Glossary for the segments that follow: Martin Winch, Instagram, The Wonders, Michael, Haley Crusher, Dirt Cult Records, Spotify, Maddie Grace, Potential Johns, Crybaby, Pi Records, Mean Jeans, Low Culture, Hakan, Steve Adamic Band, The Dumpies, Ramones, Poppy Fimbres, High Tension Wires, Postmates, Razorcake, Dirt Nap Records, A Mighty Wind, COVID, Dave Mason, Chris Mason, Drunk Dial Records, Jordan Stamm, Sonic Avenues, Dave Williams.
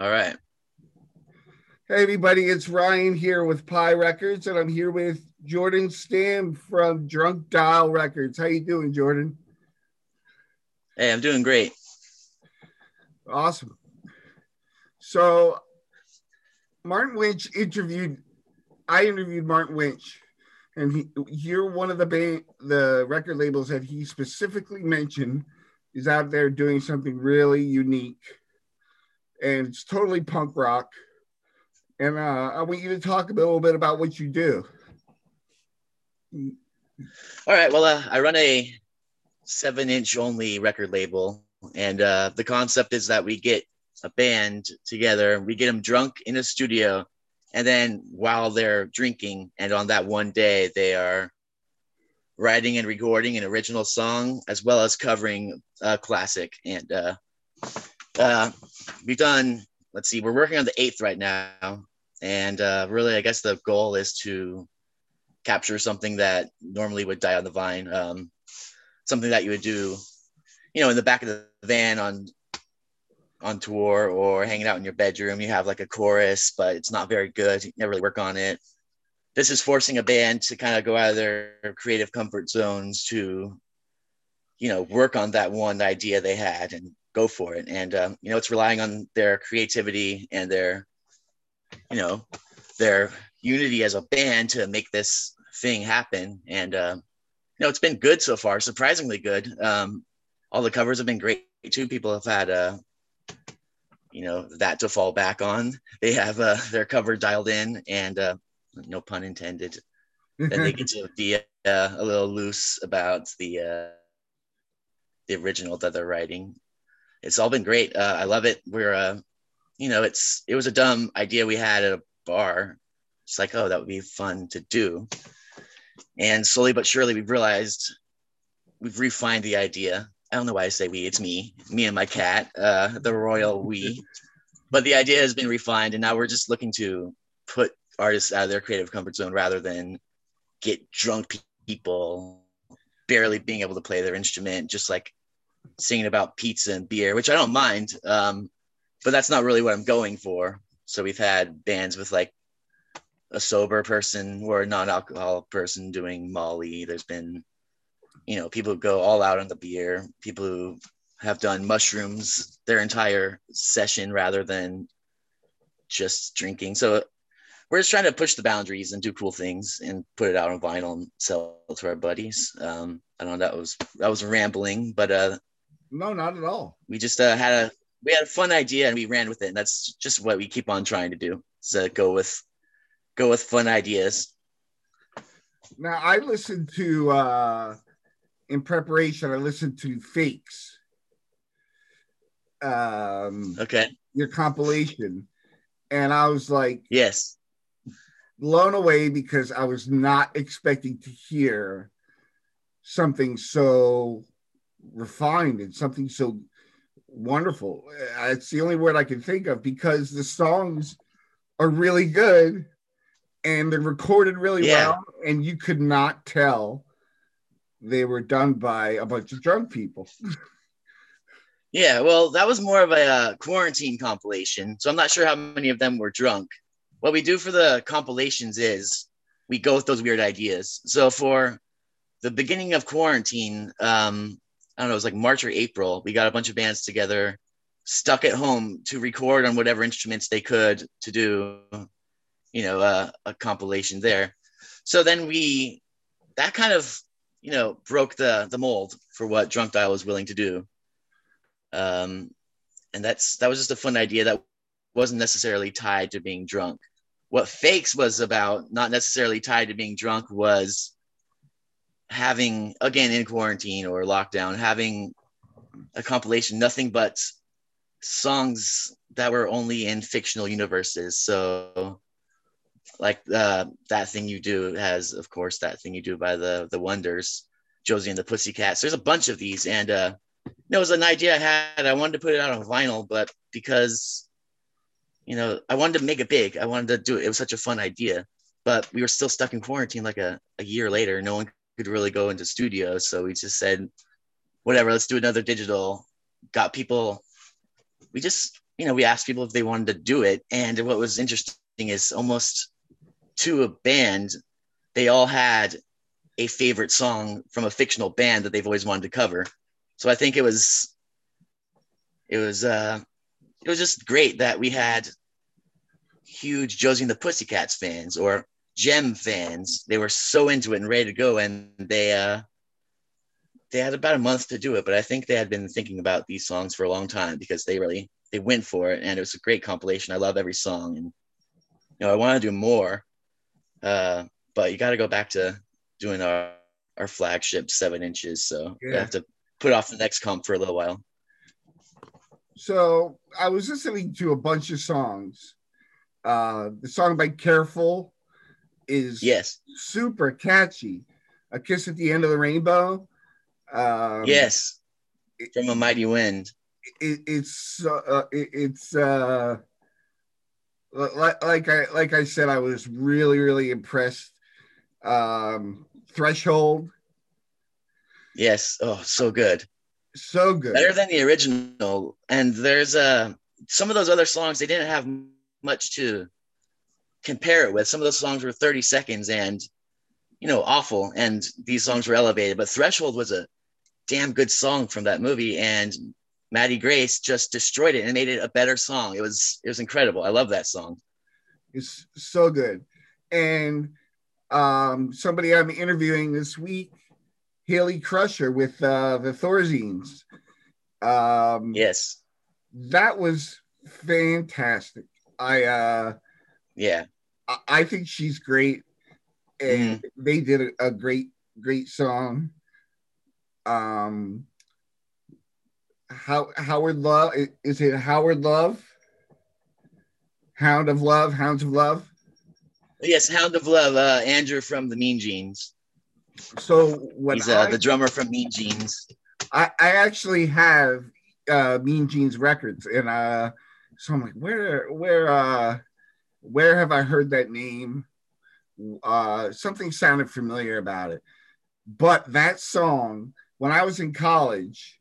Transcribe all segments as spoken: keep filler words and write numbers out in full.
All right. Hey, everybody, it's Ryan here with Pi Records, and I'm here with Jordan Stamm from Drunk Dial Records. How you doing, Jordan? Hey, I'm doing great. Awesome. So Martin Winch interviewed, I interviewed Martin Winch, and he, you're one of the band, the record labels that he specifically mentioned is out there doing something really unique, and it's totally punk rock. And uh, I want you to talk a little bit about what you do. All right. Well, uh, I run a seven-inch only record label. And uh, the concept is that we get a band together. We get them drunk in a studio. And then while they're drinking, and on that one day, they are writing and recording an original song, as well as covering a classic. And uh, uh, we've done, let's see, we're working on the eighth right now. And uh, really, I guess the goal is to capture something that normally would die on the vine, um, something that you would do, you know, in the back of the van on on tour or hanging out in your bedroom. You have like a chorus, but it's not very good. You never really work on it. This is forcing a band to kind of go out of their creative comfort zones to, you know, work on that one idea they had and go for it. And, um, you know, it's relying on their creativity and their, you know, their unity as a band to make this thing happen. And, um, you know, it's been good so far, surprisingly good. Um, all the covers have been great too. People have had, uh, you know, that to fall back on. They have uh, their cover dialed in, and uh, no pun intended. Then they get to be uh, a little loose about the, uh, the original that they're writing. It's all been great. Uh, I love it. We're, uh, you know, it's it was a dumb idea we had at a bar. It's like, oh, that would be fun to do. And slowly but surely, we've realized we've refined the idea. I don't know why I say we. It's me, me and my cat, uh, the royal we. But the idea has been refined, and now we're just looking to put artists out of their creative comfort zone rather than get drunk people barely being able to play their instrument, just like singing about pizza and beer, which I don't mind, um, but that's not really what I'm going for. So we've had bands with like a sober person or a non-alcoholic person doing Molly. There's been, you know, people who go all out on the beer, people who have done mushrooms their entire session rather than just drinking. So we're just trying to push the boundaries and do cool things and put it out on vinyl and sell it to our buddies. Um, I don't know, that was, that was rambling, but uh, no, not at all. We just uh, had a we had a fun idea and we ran with it, and that's just what we keep on trying to do. So go with go with fun ideas. Now I listened to uh, in preparation. I listened to Fakes. Um, okay, your compilation, and I was like, yes, blown away, because I was not expecting to hear something so refined and something so wonderful. It's the only word I can think of, because the songs are really good and they're recorded really yeah. well, and you could not tell they were done by a bunch of drunk people. Yeah, well, that was more of a uh, quarantine compilation, so I'm not sure how many of them were drunk. What we do for the compilations is we go with those weird ideas. So for the beginning of quarantine, um, I don't know, it was like March or April. We got a bunch of bands together, stuck at home to record on whatever instruments they could to do, you know, uh, a compilation there. So then we, that kind of, you know, broke the the mold for what Drunk Dial was willing to do. Um, and that's that was just a fun idea that wasn't necessarily tied to being drunk. What Fakes was about, not necessarily tied to being drunk, was having, again, in quarantine or lockdown, having a compilation, nothing but songs that were only in fictional universes. So like uh, That Thing You Do has, of course, That Thing You Do by the the Wonders, Josie and the Pussycats. There's a bunch of these. And uh, you know, it was an idea I had. I wanted to put it out on vinyl, but because, you know, I wanted to make it big. I wanted to do it. It was such a fun idea, but we were still stuck in quarantine like a, a year later. No one could really go into studios, so we just said, whatever, let's do another digital. Got people, we just, you know, we asked people if they wanted to do it. And what was interesting is almost to a band, they all had a favorite song from a fictional band that they've always wanted to cover. So I think it was, it was, uh, it was just great that we had huge Josie and the Pussycats fans or Jem fans. They were so into it and ready to go. And they, uh, they had about a month to do it, but I think they had been thinking about these songs for a long time because they really, they went for it. And it was a great compilation. I love every song, and, you know, I want to do more, uh, but you got to go back to doing our, our flagship seven inches. So yeah. we have to put off the next comp for a little while. So I was listening to a bunch of songs. Uh, the song by Careful is yes. super catchy. A Kiss at the End of the Rainbow. Um, yes, from A Mighty Wind. It, it's uh, it, it's uh, like, like I like I said, I was really really impressed. Um, Threshold. Yes, oh, so good, so good, better than the original. And there's uh, some of those other songs they didn't have much to compare it with. Some of those songs were thirty seconds and, you know, awful, and these songs were elevated. But Threshold was a damn good song from that movie, and Maddie Grace just destroyed it and made it a better song. It was it was incredible. I love that song. It's so good. And um, somebody I'm interviewing this week, Haley Crusher with uh, the Thorazines. Um, yes, that was fantastic. I uh, yeah, I, I think she's great, and mm-hmm. they did a, a great, great song. Um. How Howard Love is it Howard Love? Hound of Love, Hounds of Love. Yes, Hound of Love. Uh, Andrew from the Mean Jeans. So when he's uh, I, the drummer from Mean Jeans. I, I actually have uh, Mean Jeans records, and uh, so I'm like, where where uh, where have I heard that name? Uh, something sounded familiar about it, but that song when I was in college.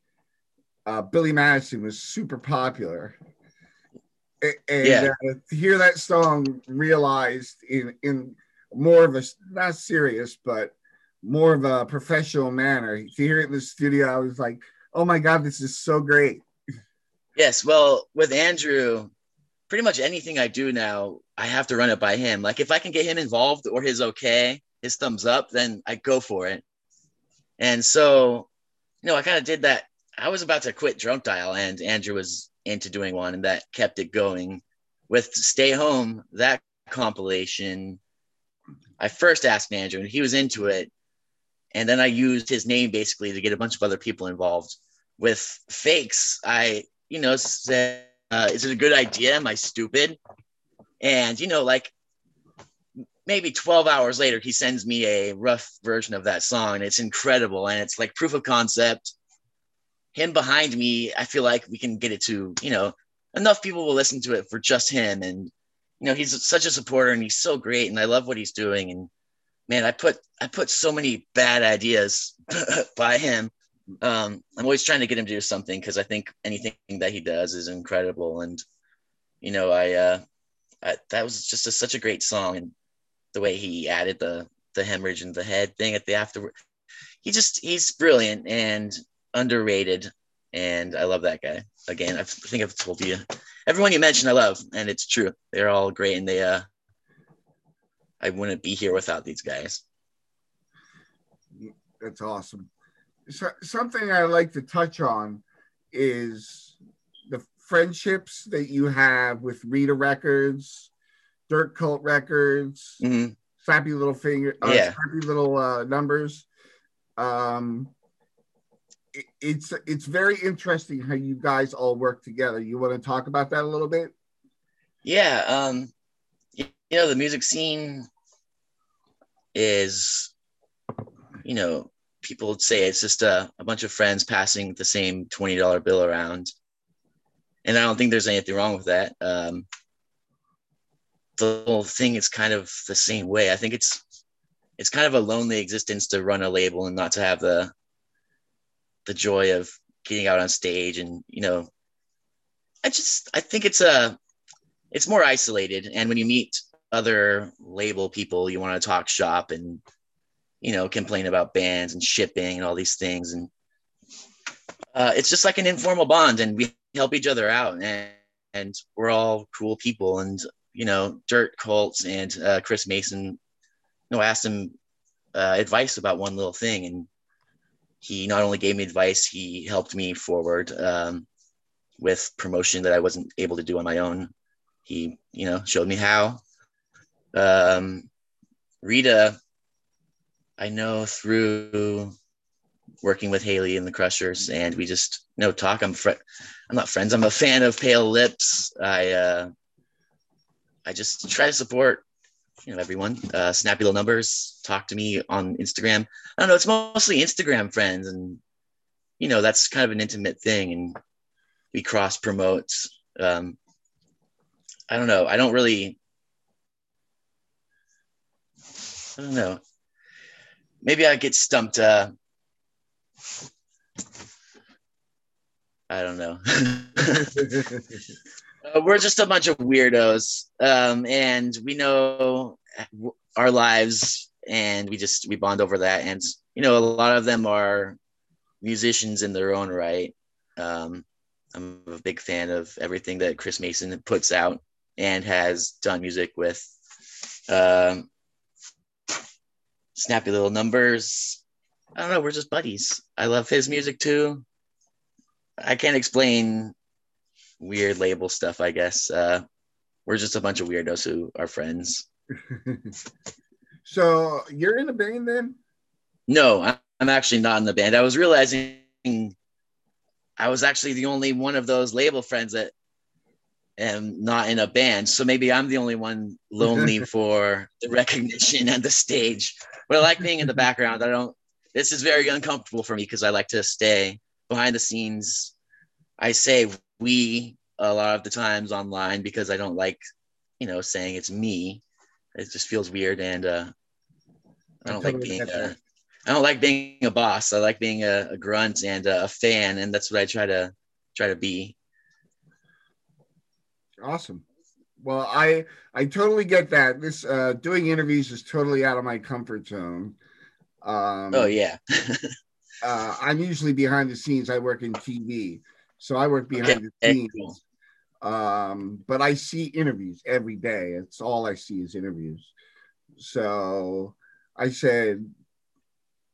Uh, Billy Madison was super popular, and, and yeah. uh, to hear that song realized in in more of a not serious but more of a professional manner. To hear it in the studio, I was like, "Oh my God, this is so great!" Yes, well, with Andrew, pretty much anything I do now, I have to run it by him. Like if I can get him involved or his okay, his thumbs up, then I go for it. And so, you know, I kind of did that. I was about to quit Drunk Dial, and Andrew was into doing one, and that kept it going. With Stay Home, that compilation, I first asked Andrew, and he was into it. And then I used his name basically to get a bunch of other people involved. With Fakes, I, you know, said, uh, is it a good idea? Am I stupid? And, you know, like maybe twelve hours later, he sends me a rough version of that song, and it's incredible. And it's like proof of concept. Him behind me, I feel like we can get it to, you know, enough people will listen to it for just him. And, you know, he's such a supporter, and he's so great, and I love what he's doing. And man, I put, I put so many bad ideas by him. Um, I'm always trying to get him to do something, cause I think anything that he does is incredible. And, you know, I, uh, I that was just a, such a great song. And the way he added the, the hemorrhage and the head thing at the afterward, he just, he's brilliant. And, underrated, and I love that guy. Again, I think I've told you everyone you mentioned I love, and it's true. They're all great, and they uh I wouldn't be here without these guys. That's awesome. So something I like to touch on is the friendships that you have with Rita Records, Dirt Cult Records, mm-hmm. Slappy Little Finger, uh, yeah. Slappy Little uh, Numbers. Um It's it's very interesting how you guys all work together. You want to talk about that a little bit? Yeah, um, you know, the music scene is, you know, people would say it's just a, a bunch of friends passing the same twenty dollar bill around. And I don't think there's anything wrong with that. Um, the whole thing is kind of the same way. I think it's it's kind of a lonely existence to run a label and not to have the the joy of getting out on stage and, you know, I just, I think it's a, it's more isolated. And when you meet other label people, you want to talk shop and, you know, complain about bands and shipping and all these things. And uh, it's just like an informal bond, and we help each other out, and, and we're all cool people. And, you know, Dirt Cults and uh, Chris Mason, you know, I asked him uh, advice about one little thing, and he not only gave me advice, he helped me forward um, with promotion that I wasn't able to do on my own. He, you know, showed me how. Um, Rita, I know through working with Haley and the Crushers, and we just, you know, talk. I'm fr- I'm not friends. I'm a fan of Pale Lips. I uh, I just try to support, you know, everyone. Uh, snappy Little Numbers, talk to me on Instagram. I don't know. It's mostly Instagram friends, and, you know, that's kind of an intimate thing, and we cross promote. Um, I don't know. I don't really, I don't know. Maybe I get stumped. Uh, I don't know. uh, we're just a bunch of weirdos, um, and we know our lives, and we just, we bond over that. And, you know, a lot of them are musicians in their own right. Um, I'm a big fan of everything that Chris Mason puts out and has done music with. Um, Snappy Little Numbers, I don't know, we're just buddies. I love his music too. I can't explain weird label stuff, I guess. Uh, we're just a bunch of weirdos who are friends. So you're in a band then? No, I'm actually not in the band. I was realizing I was actually the only one of those label friends that am not in a band. So maybe I'm the only one lonely for the recognition and the stage. But I like being in the background. I don't, this is very uncomfortable for me because I like to stay behind the scenes. I say we a lot of the times online because I don't like, you know, saying it's me. It just feels weird. And uh, I don't I totally like being a, I don't like being a boss. I like being a, a grunt and a fan. And that's what I try to try to be. Awesome. Well, I I totally get that. This uh, doing interviews is totally out of my comfort zone. Um, oh yeah. uh, I'm usually behind the scenes. I work in T V, so I work behind okay. the scenes. Cool. Um, but I see interviews every day. It's all I see is interviews. So I said,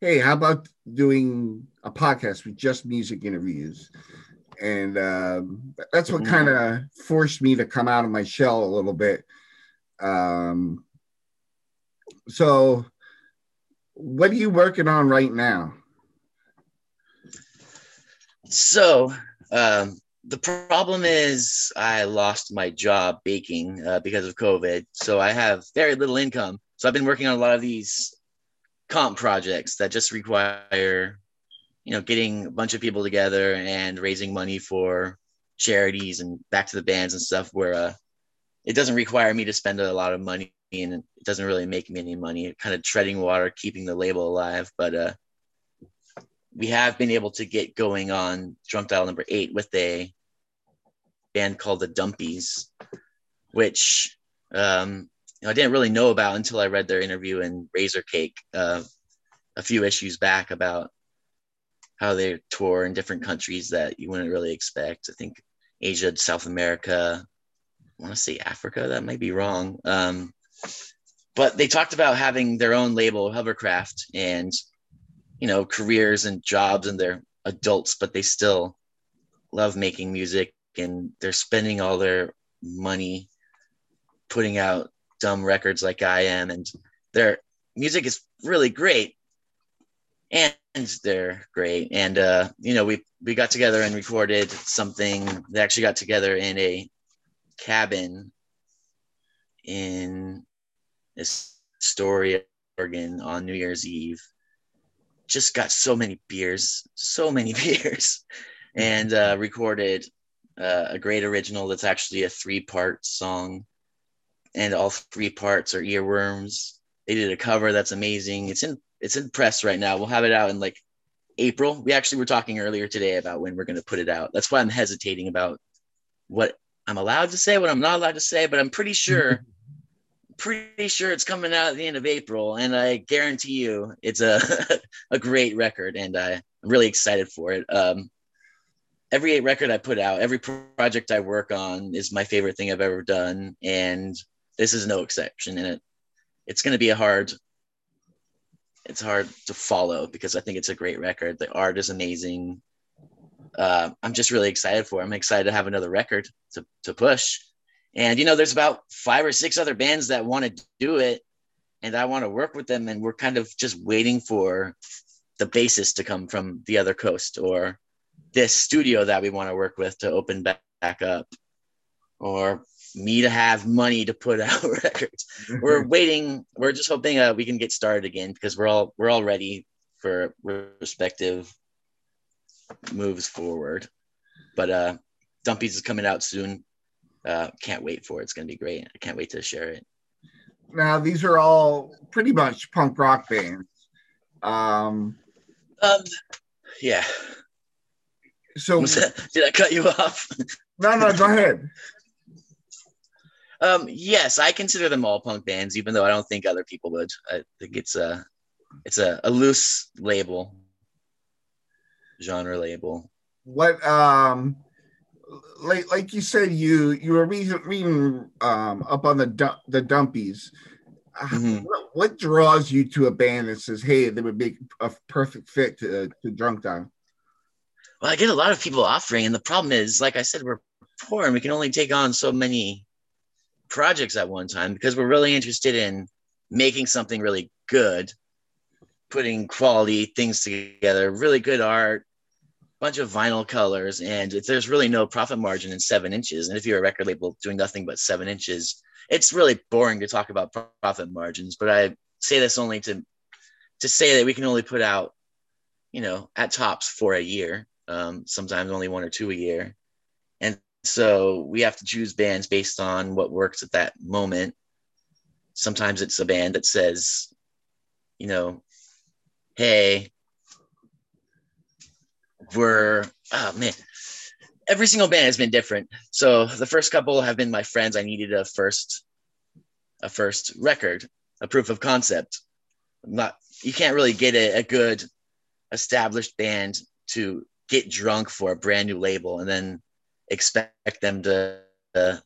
"Hey, how about doing a podcast with just music interviews?" And um, that's what kind of forced me to come out of my shell a little bit. Um, so what are you working on right now? So um, the problem is I lost my job baking uh, because of COVID. So I have very little income. So I've been working on a lot of these comp projects that just require, you know, getting a bunch of people together and raising money for charities and back to the bands and stuff where uh, it doesn't require me to spend a lot of money, and it doesn't really make me any money. Kind of treading water, keeping the label alive. But uh, we have been able to get going on Drunk Dial number eight with a band called The Dumpies, which um, I didn't really know about until I read their interview in Razorcake uh, a few issues back about how they tour in different countries that you wouldn't really expect. I think Asia, South America, I want to say Africa, that might be wrong. Um, but they talked about having their own label, Hovercraft, and, you know, careers and jobs, and they're adults, but they still love making music, and they're spending all their money putting out dumb records like I am, and their music is really great. And they're great. And, uh, you know, we, we got together and recorded something. They actually got together in a cabin in Astoria, Oregon on New Year's Eve. Just got so many beers, so many beers, and uh, recorded uh, a great original that's actually a three-part song. And all three parts are earworms. They did a cover that's amazing. It's in It's in press right now. We'll have it out in like April. We actually were talking earlier today about when we're going to put it out. That's why I'm hesitating about what I'm allowed to say, what I'm not allowed to say, but I'm pretty sure, pretty sure it's coming out at the end of April, and I guarantee you it's a a great record, and I, I'm really excited for it. Um, every record I put out, every project I work on is my favorite thing I've ever done, and this is no exception. And it it's going to be a hard, it's hard to follow because I think it's a great record. The art is amazing. Uh, I'm just really excited for it. I'm excited to have another record to, to push. And, you know, there's about five or six other bands that want to do it, and I want to work with them. And we're kind of just waiting for the bassist to come from the other coast, or this studio that we want to work with to open back, back up, or me to have money to put out records. We're waiting. We're just hoping uh, we can get started again, because we're all, we're all ready for respective moves forward. But uh, Dumpies is coming out soon. Uh, can't wait for it. It's going to be great. I can't wait to share it. Now, these are all pretty much punk rock bands. Um, um yeah. So did I cut you off? No, no, go ahead. Um, yes, I consider them all punk bands, even though I don't think other people would. I think it's a, it's a, a loose label, genre label. What, um, like, like you said, you, you were reading, reading um, up on the du- the Dumpies. Mm-hmm. What, what draws you to a band that says, hey, they would be a perfect fit to, to Drunk Dial? Well, I get a lot of people offering, and the problem is, like I said, we're poor and we can only take on so many projects at one time, because we're really interested in making something really good, putting quality things together, really good art, bunch of vinyl colors, and if there's really no profit margin in seven inches, and if you're a record label doing nothing but seven inches, it's really boring to talk about profit margins. But I say this only to to say that we can only put out, you know, at tops four a year, um sometimes only one or two a year. And so we have to choose bands based on what works at that moment. Sometimes it's a band that says, you know, hey, we're, oh man, every single band has been different. So the first couple have been my friends. I needed a first, a first record, a proof of concept. Not, you can't really get a, a good established band to get drunk for a brand new label and then expect them to, uh,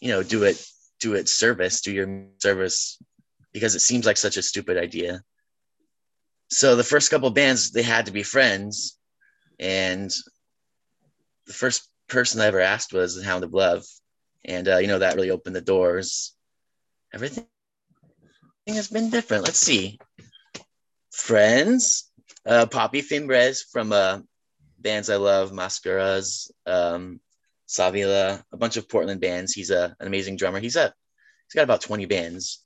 you know, do it, do it service, do your service, because it seems like such a stupid idea. So the first couple of bands, they had to be friends. And the first person I ever asked was Hound of Love. And, uh, you know, that really opened the doors. Everything has been different. Let's see. Friends, uh, Poppy Fimbres from uh, bands I love, Mascaras, um, Savila, a bunch of Portland bands. He's a, an amazing drummer. He's a, he's got about twenty bands.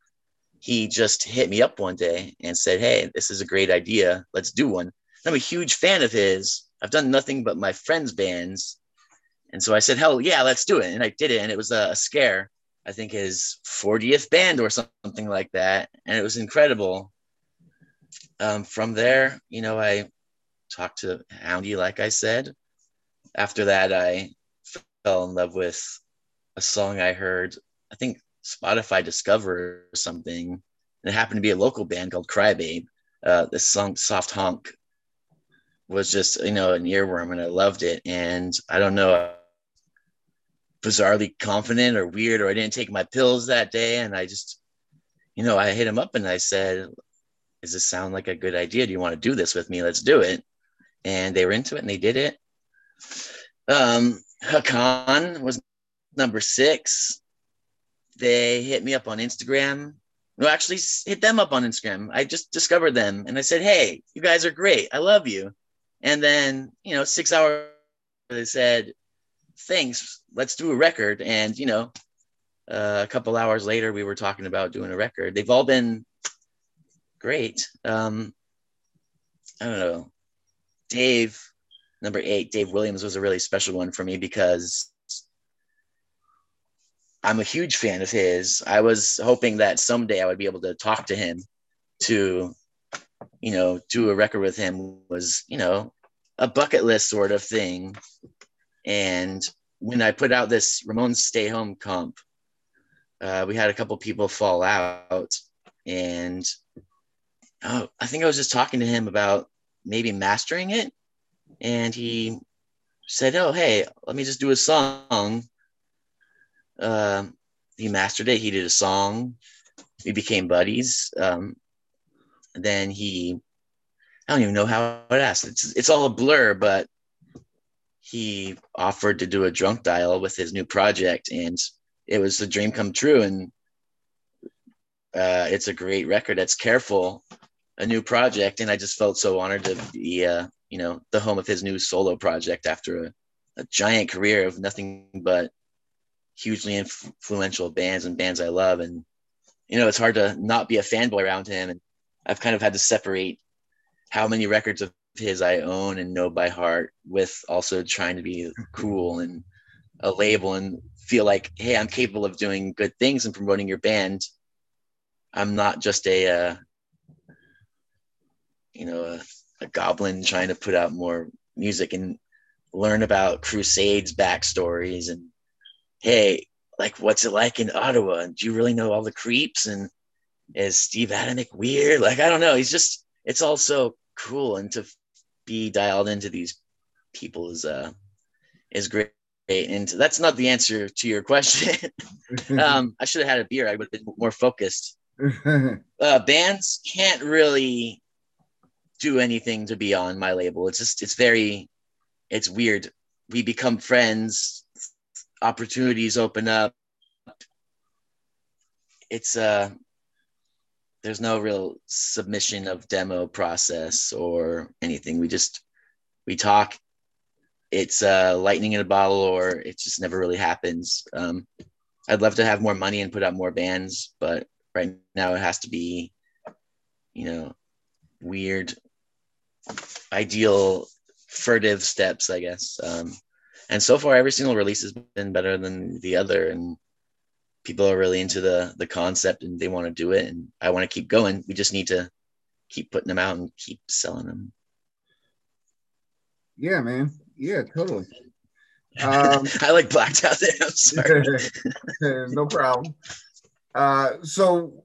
He just hit me up one day and said, hey, this is a great idea. Let's do one. And I'm a huge fan of his. I've done nothing but my friends' bands. And so I said, hell yeah, let's do it. And I did it. And it was a Scare, I think his fortieth band or something like that. And it was incredible. Um, from there, you know, I talked to Houndy, like I said. After that, I fell in love with a song I heard, I think, Spotify Discover or something, and it happened to be a local band called Crybaby. Uh, this song Soft Honk was just, you know, an earworm, and I loved it. And I don't know, bizarrely confident or weird, or I didn't take my pills that day, and I just, you know, I hit him up and I said, does this sound like a good idea? Do you want to do this with me? Let's do it. And they were into it and they did it. Um, Hakan was number six. They hit me up on Instagram. No, actually hit them up on Instagram. I just discovered them. And I said, hey, you guys are great. I love you. And then, you know, six hours, they said, thanks, let's do a record. And, you know, uh, a couple hours later, we were talking about doing a record. They've all been great. Um, I don't know. Dave, number eight, Dave Williams was a really special one for me because I'm a huge fan of his. I was hoping that someday I would be able to talk to him to, you know, do a record with him was, you know, a bucket list sort of thing. And when I put out this Ramones Stay Home comp, uh, we had a couple people fall out, and oh, I think I was just talking to him about maybe mastering it, and he said, oh, hey, let me just do a song. Uh, he mastered it. He did a song. We became buddies. Um, then he, I don't even know how it asked. It's, it's all a blur, but he offered to do a Drunk Dial with his new project, and it was the dream come true. And uh, it's a great record. That's Careful, a new project. And I just felt so honored to be, uh, you know, the home of his new solo project after a, a giant career of nothing but hugely influential bands and bands I love. And, you know, it's hard to not be a fanboy around him. And I've kind of had to separate how many records of his I own and know by heart with also trying to be cool and a label and feel like, hey, I'm capable of doing good things and promoting your band. I'm not just a, uh, you know, a, a goblin trying to put out more music, and learn about Crusades backstories and, hey, like, what's it like in Ottawa? And do you really know all the creeps? And is Steve Adamic weird? Like, I don't know. He's just, it's all so cool. And to be dialed into these people is, uh, is great. And that's not the answer to your question. um, I should have had a beer. I would have been more focused. Uh, bands can't really do anything to be on my label. It's just, it's very, it's weird. We become friends. Opportunities open up. It's uh there's no real submission of demo process or anything. We just we talk. It's uh lightning in a bottle, or it just never really happens. Um, I'd love to have more money and put out more bands, but right now it has to be, you know, weird, ideal, furtive steps, I guess. Um, And so far, every single release has been better than the other, and people are really into the the concept, and they want to do it, and I want to keep going. We just need to keep putting them out and keep selling them. Yeah, man. Yeah, totally. Um, I like blacked out there. I'm sorry. No problem. Uh, so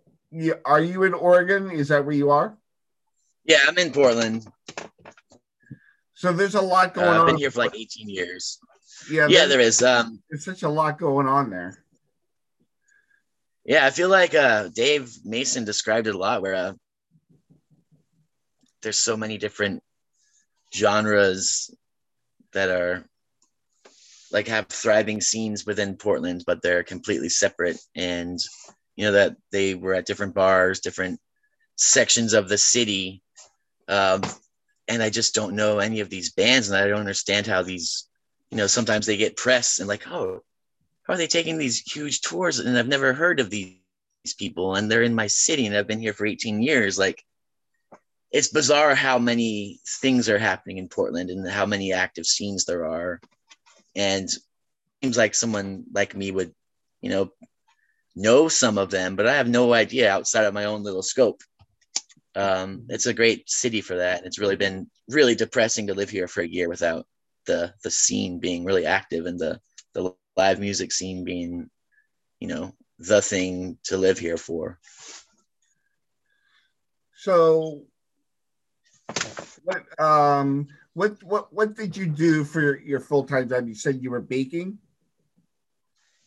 are you in Oregon? Is that where you are? Yeah, I'm in Portland. So there's a lot going uh, I've on. I've been here for like eighteen years. Yeah, yeah, there is. Um, there's such a lot going on there. Yeah, I feel like uh, Dave Mason described it a lot, where uh, there's so many different genres that are like have thriving scenes within Portland, but they're completely separate. And you know that they were at different bars, different sections of the city. Um, and I just don't know any of these bands, and I don't understand how these, you know, sometimes they get press and like, oh, how are they taking these huge tours? And I've never heard of these, these people, and they're in my city, and I've been here for eighteen years. Like, it's bizarre how many things are happening in Portland and how many active scenes there are. And it seems like someone like me would, you know, know some of them, but I have no idea outside of my own little scope. Um, it's a great city for that. It's really been really depressing to live here for a year without the the scene being really active and the the live music scene being, you know, the thing to live here for. So, what um what what what did you do for your, your full time job? You said you were baking?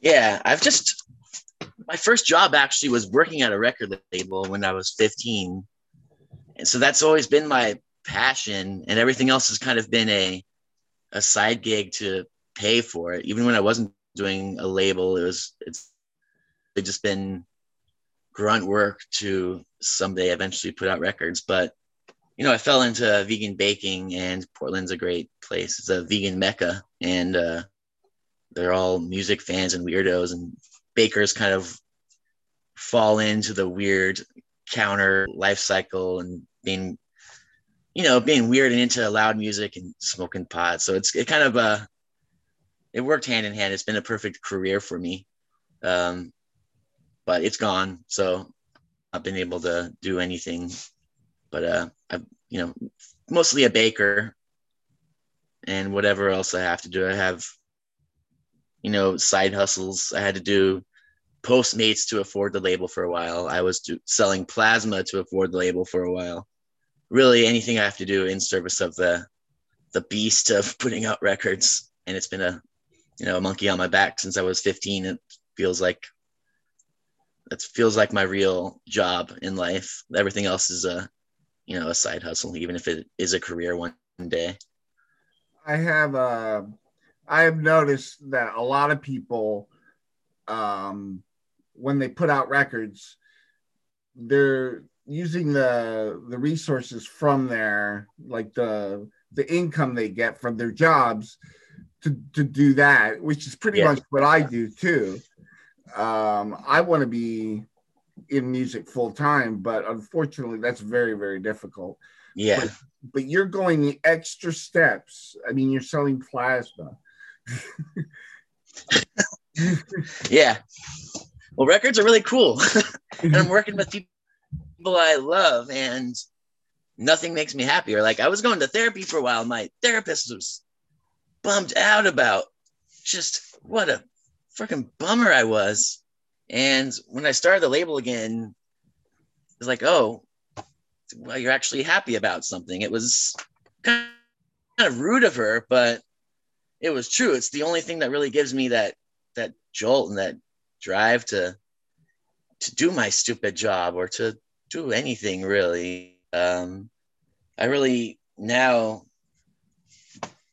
Yeah, I've just my first job actually was working at a record label when I was fifteen. And so that's always been my passion, and everything else has kind of been a a side gig to pay for it. Even when I wasn't doing a label, it was it's just been grunt work to someday eventually put out records. But, you know, I fell into vegan baking, and Portland's a great place. It's a vegan mecca, and uh, they're all music fans and weirdos, and bakers kind of fall into the weird counter life cycle and being, you know, being weird and into loud music and smoking pot. So it's it kind of uh it worked hand in hand. It's been a perfect career for me, um but it's gone, so I've been able to do anything. But uh I've, you know, mostly a baker, and whatever else I have to do, I have you know, side hustles. I had to do Postmates to afford the label for a while. I was do- selling plasma to afford the label for a while. Really, anything I have to do in service of the the beast of putting out records. And it's been a, you know, a monkey on my back since I was fifteen. It feels like it feels like my real job in life. Everything else is a, you know, a side hustle, even if it is a career one day. I have uh, I have noticed that a lot of people, um, when they put out records, they're using the the resources from their, like the the income they get from their jobs to, to do that, which is pretty yeah. much what I do too. Um, I want to be in music full time, but unfortunately that's very, very difficult. Yeah. But, but you're going the extra steps. I mean, you're selling plasma. Yeah. Well, records are really cool. And I'm working with people I love, and nothing makes me happier. Like, I was going to therapy for a while. My therapist was bummed out about just what a freaking bummer I was. And when I started the label again, it was like, oh, well, you're actually happy about something. It was kind of rude of her, but it was true. It's the only thing that really gives me that that jolt and that drive to to do my stupid job or to do anything, really. Um, I really now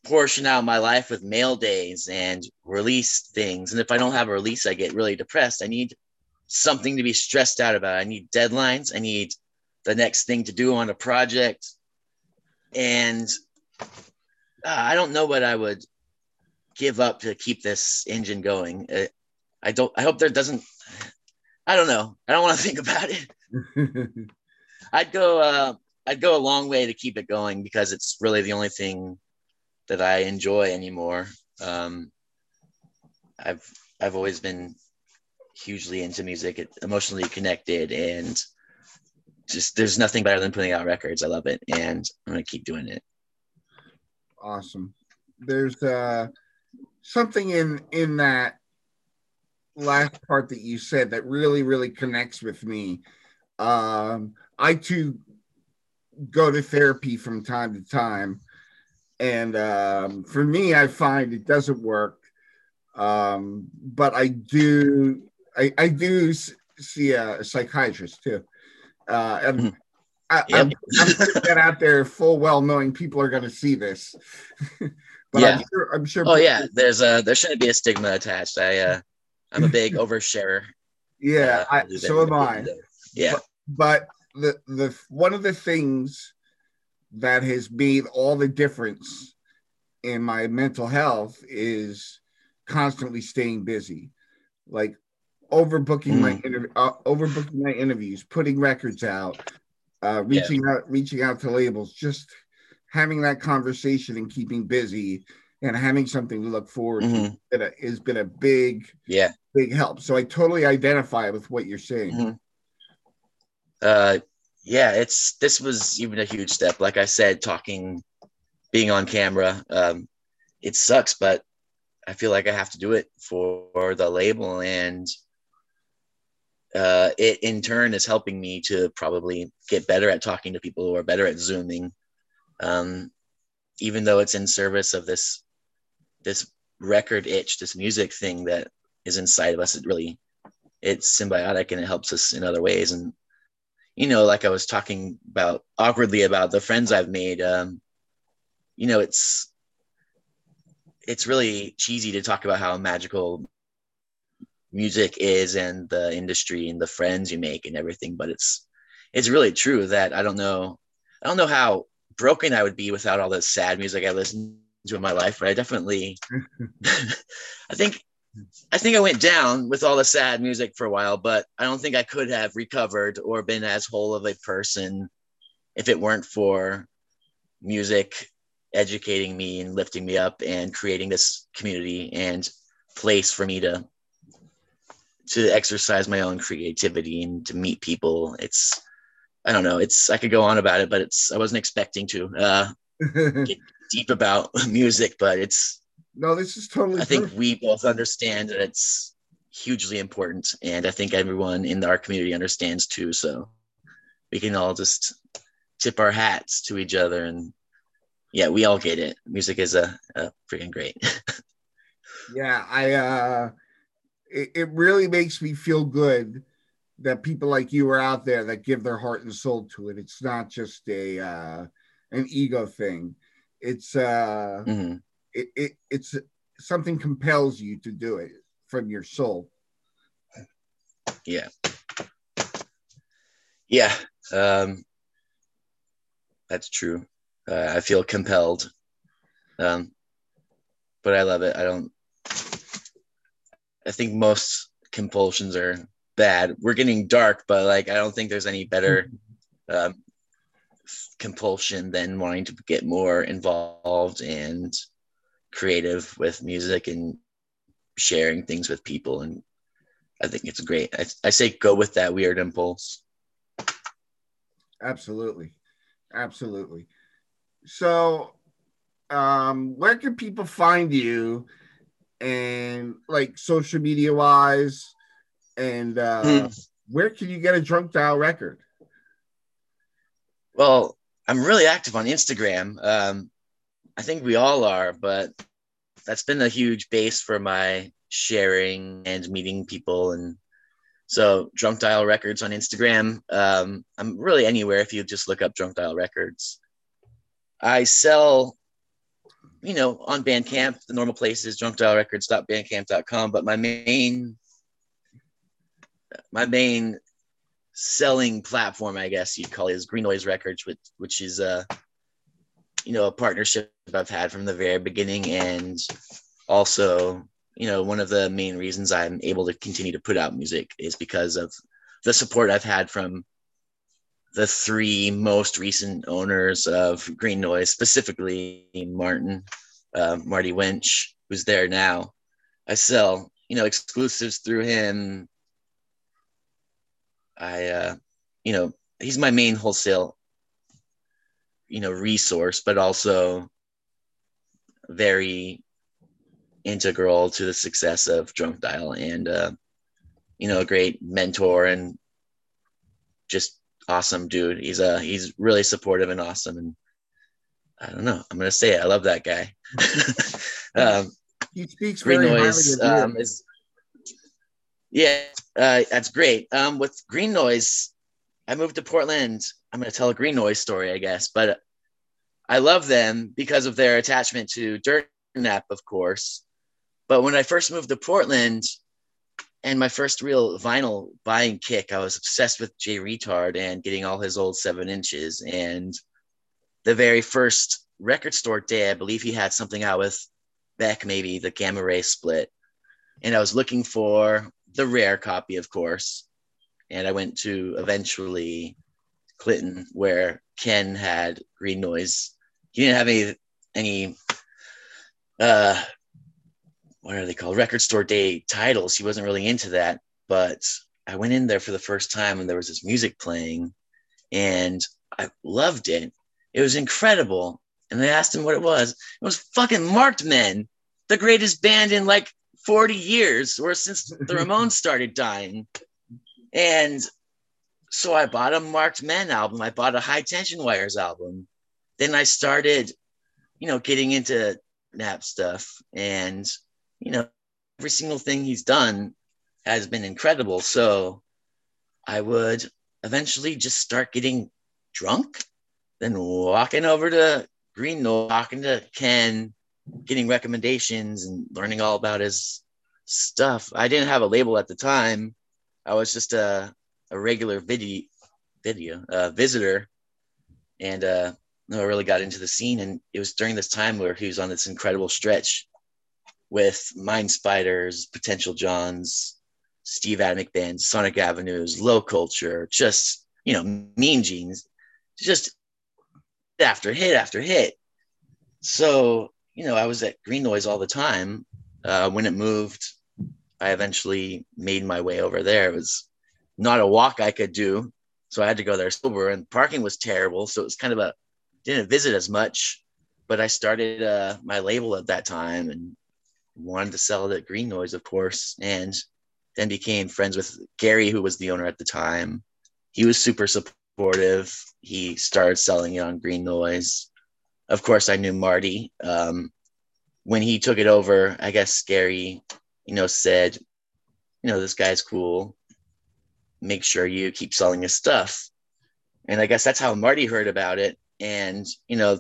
portion out my life with mail days and release things. And if I don't have a release, I get really depressed. I need something to be stressed out about. I need deadlines. I need the next thing to do on a project. And uh, I don't know what I would give up to keep this engine going. Uh, I don't, I hope there doesn't, I don't know. I don't want to think about it. I'd go, uh, I'd go a long way to keep it going because it's really the only thing that I enjoy anymore. Um, I've, I've always been hugely into music, it, emotionally connected, and just, there's nothing better than putting out records. I love it. And I'm going to keep doing it. Awesome. There's uh, something in, in that last part that you said that really, really connects with me. Um, I too go to therapy from time to time. And um, for me, I find it doesn't work. Um, but I do, I, I do see a psychiatrist too. Uh, and I, yep. I'm, I'm putting that out there full well knowing people are going to see this. But yeah. I'm sure. I'm sure oh yeah, there's a there shouldn't be a stigma attached. I uh, I'm a big oversharer. Yeah, uh, I, so am I. Yeah, but, but the the one of the things that has made all the difference in my mental health is constantly staying busy, like overbooking mm. my inter- uh, overbooking my interviews, putting records out, uh, reaching yeah. out, reaching out to labels, just having that conversation and keeping busy and having something to look forward mm-hmm. to has been a big, yeah. big help. So I totally identify with what you're saying. Mm-hmm. Uh, yeah, it's this was even a huge step. Like I said, talking, being on camera, um, it sucks, but I feel like I have to do it for the label, and uh, it in turn is helping me to probably get better at talking to people who are better at Zooming. Um, even though it's in service of this this record itch, this music thing that is inside of us, it really it's symbiotic and it helps us in other ways. And you know, like I was talking about awkwardly about the friends I've made, um, you know, it's, it's really cheesy to talk about how magical music is and the industry and the friends you make and everything, but it's, it's really true that I don't know, I don't know how broken I would be without all the sad music I listen to in my life, but I definitely, I think, I think I went down with all the sad music for a while, but I don't think I could have recovered or been as whole of a person if it weren't for music educating me and lifting me up and creating this community and place for me to to exercise my own creativity and to meet people. It's, I don't know, it's, I could go on about it, but it's, I wasn't expecting to uh, get deep about music, but it's, No, this is totally. I perfect. think we both understand that it's hugely important, and I think everyone in our community understands too. So we can all just tip our hats to each other, and yeah, we all get it. Music is a, a freaking great. yeah, I. Uh, it, it really makes me feel good that people like you are out there that give their heart and soul to it. It's not just a uh, an ego thing. It's uh, mm-hmm. it, it it's something compels you to do it from your soul. Yeah, yeah, um, that's true. Uh, I feel compelled, um, but I love it. I don't. I think most compulsions are bad. We're getting dark, but like I don't think there's any better um, compulsion than wanting to get more involved and creative with music and sharing things with people. And I think it's great. I, I say go with that weird impulse. Absolutely, absolutely. So, um, where can people find you, and like social media wise? And uh, mm. where can you get a Drunk Dial record? Well, I'm really active on Instagram. Um, I think we all are, but that's been a huge base for my sharing and meeting people. And so Drunk Dial Records on Instagram. Um, I'm really anywhere if you just look up Drunk Dial Records. I sell, you know, on Bandcamp, the normal places, drunk dial records dot bandcamp dot com. But my main... my main selling platform, I guess you'd call it, is Green Noise Records, which which is a you know a partnership I've had from the very beginning, and also you know one of the main reasons I'm able to continue to put out music is because of the support I've had from the three most recent owners of Green Noise, specifically Martin, uh, Marty Winch, who's there now. I sell you know exclusives through him. I, uh, you know, he's my main wholesale, you know, resource, but also very integral to the success of Drunk Dial, and, uh, you know, a great mentor and just awesome dude. He's a, uh, he's really supportive and awesome. And I don't know, I'm going to say it. I love that guy. um, he speaks Green very Noise, highly of you. Um, is, Yeah, uh, that's great. Um, with Green Noise, I moved to Portland. I'm going to tell a Green Noise story, I guess. But I love them because of their attachment to Dirt Nap, of course. But when I first moved to Portland and my first real vinyl buying kick, I was obsessed with Jay Retard and getting all his old seven inches. And the very first record store day, I believe he had something out with Beck, maybe the Gamma Ray Split. And I was looking for the rare copy, of course. And I went to eventually Clinton, where Ken had Green Noise. He didn't have any, any uh, what are they called? Record store day titles. He wasn't really into that, but I went in there for the first time and there was this music playing and I loved it. It was incredible. And I asked him what it was. It was fucking Marked Men, the greatest band in like forty years, or since the Ramones started dying. And so I bought a Marked Men album. I bought a High Tension Wires album. Then I started, you know, getting into Nap stuff. And, you know, every single thing he's done has been incredible. So I would eventually just start getting drunk, then walking over to Green Noise, talking to Ken, getting recommendations and learning all about his stuff. I didn't have a label at the time. I was just a, a regular video, video uh, visitor. And uh, I really got into the scene. And it was during this time where he was on this incredible stretch with Mind Spiders, Potential Johns, Steve Adamic Band, Sonic Avenues, Low Culture, just, you know, Mean Jeans, just hit after hit after hit. So, you know, I was at Green Noise all the time. Uh, when it moved, I eventually made my way over there. It was not a walk I could do, so I had to go there sober, and parking was terrible. So it was kind of a, didn't visit as much, but I started uh, my label at that time and wanted to sell it at Green Noise, of course, and then became friends with Gary, who was the owner at the time. He was super supportive. He started selling it on Green Noise. Of course, I knew Marty. Um, when he took it over, I guess Gary, you know, said, you know, this guy's cool. Make sure you keep selling his stuff. And I guess that's how Marty heard about it. And, you know,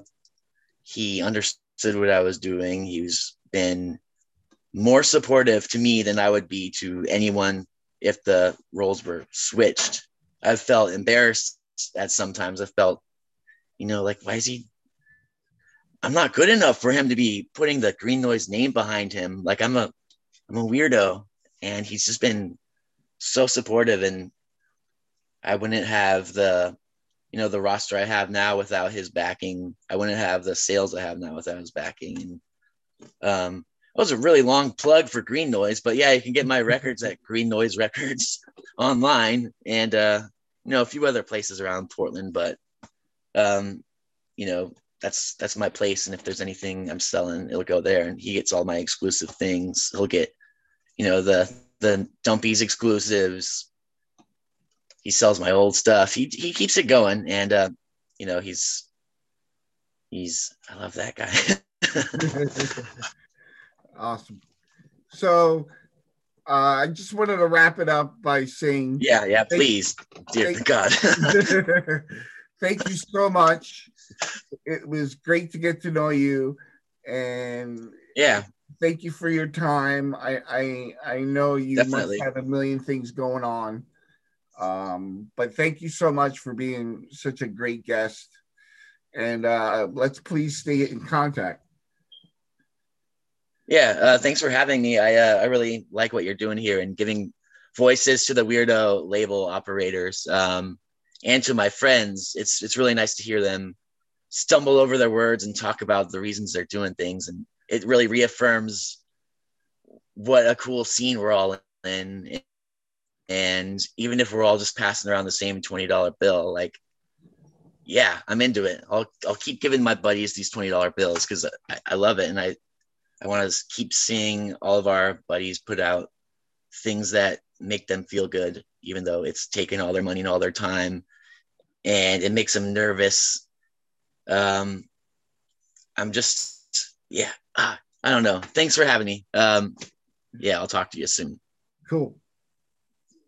he understood what I was doing. He's been more supportive to me than I would be to anyone if the roles were switched. I've felt embarrassed at sometimes. I felt, you know, like, why is he? I'm not good enough for him to be putting the Green Noise name behind him. Like, I'm a, I'm a weirdo. And he's just been so supportive, and I wouldn't have the, you know, the roster I have now without his backing. I wouldn't have the sales I have now without his backing. And um, that was a really long plug for Green Noise, but yeah, you can get my records at Green Noise Records online, and uh, you know, a few other places around Portland. But um, you know, that's that's my place, and if there's anything I'm selling, it'll go there, and he gets all my exclusive things. He'll get, you know, the the Dumpies exclusives. He sells my old stuff. He he keeps it going, and uh, you know, he's he's I love that guy. Awesome. So uh, I just wanted to wrap it up by saying, yeah, yeah, please, dear thank, God. Thank you so much. It was great to get to know you, and yeah, thank you for your time. I I, I know you Definitely. must have a million things going on. Um, but thank you so much for being such a great guest, and uh, let's please stay in contact. Yeah, uh, thanks for having me. I uh, I really like what you're doing here and giving voices to the weirdo label operators, um, and to my friends. It's it's really nice to hear them stumble over their words and talk about the reasons they're doing things, and it really reaffirms what a cool scene we're all in. And even if we're all just passing around the same twenty dollar bill, like, yeah, I'm into it. I'll I'll keep giving my buddies these twenty dollar bills because I, I love it. And I, I want to keep seeing all of our buddies put out things that make them feel good, even though it's taking all their money and all their time. And it makes them nervous. Um, I'm just, yeah, ah, I don't know. Thanks for having me. Um, yeah, I'll talk to you soon. Cool.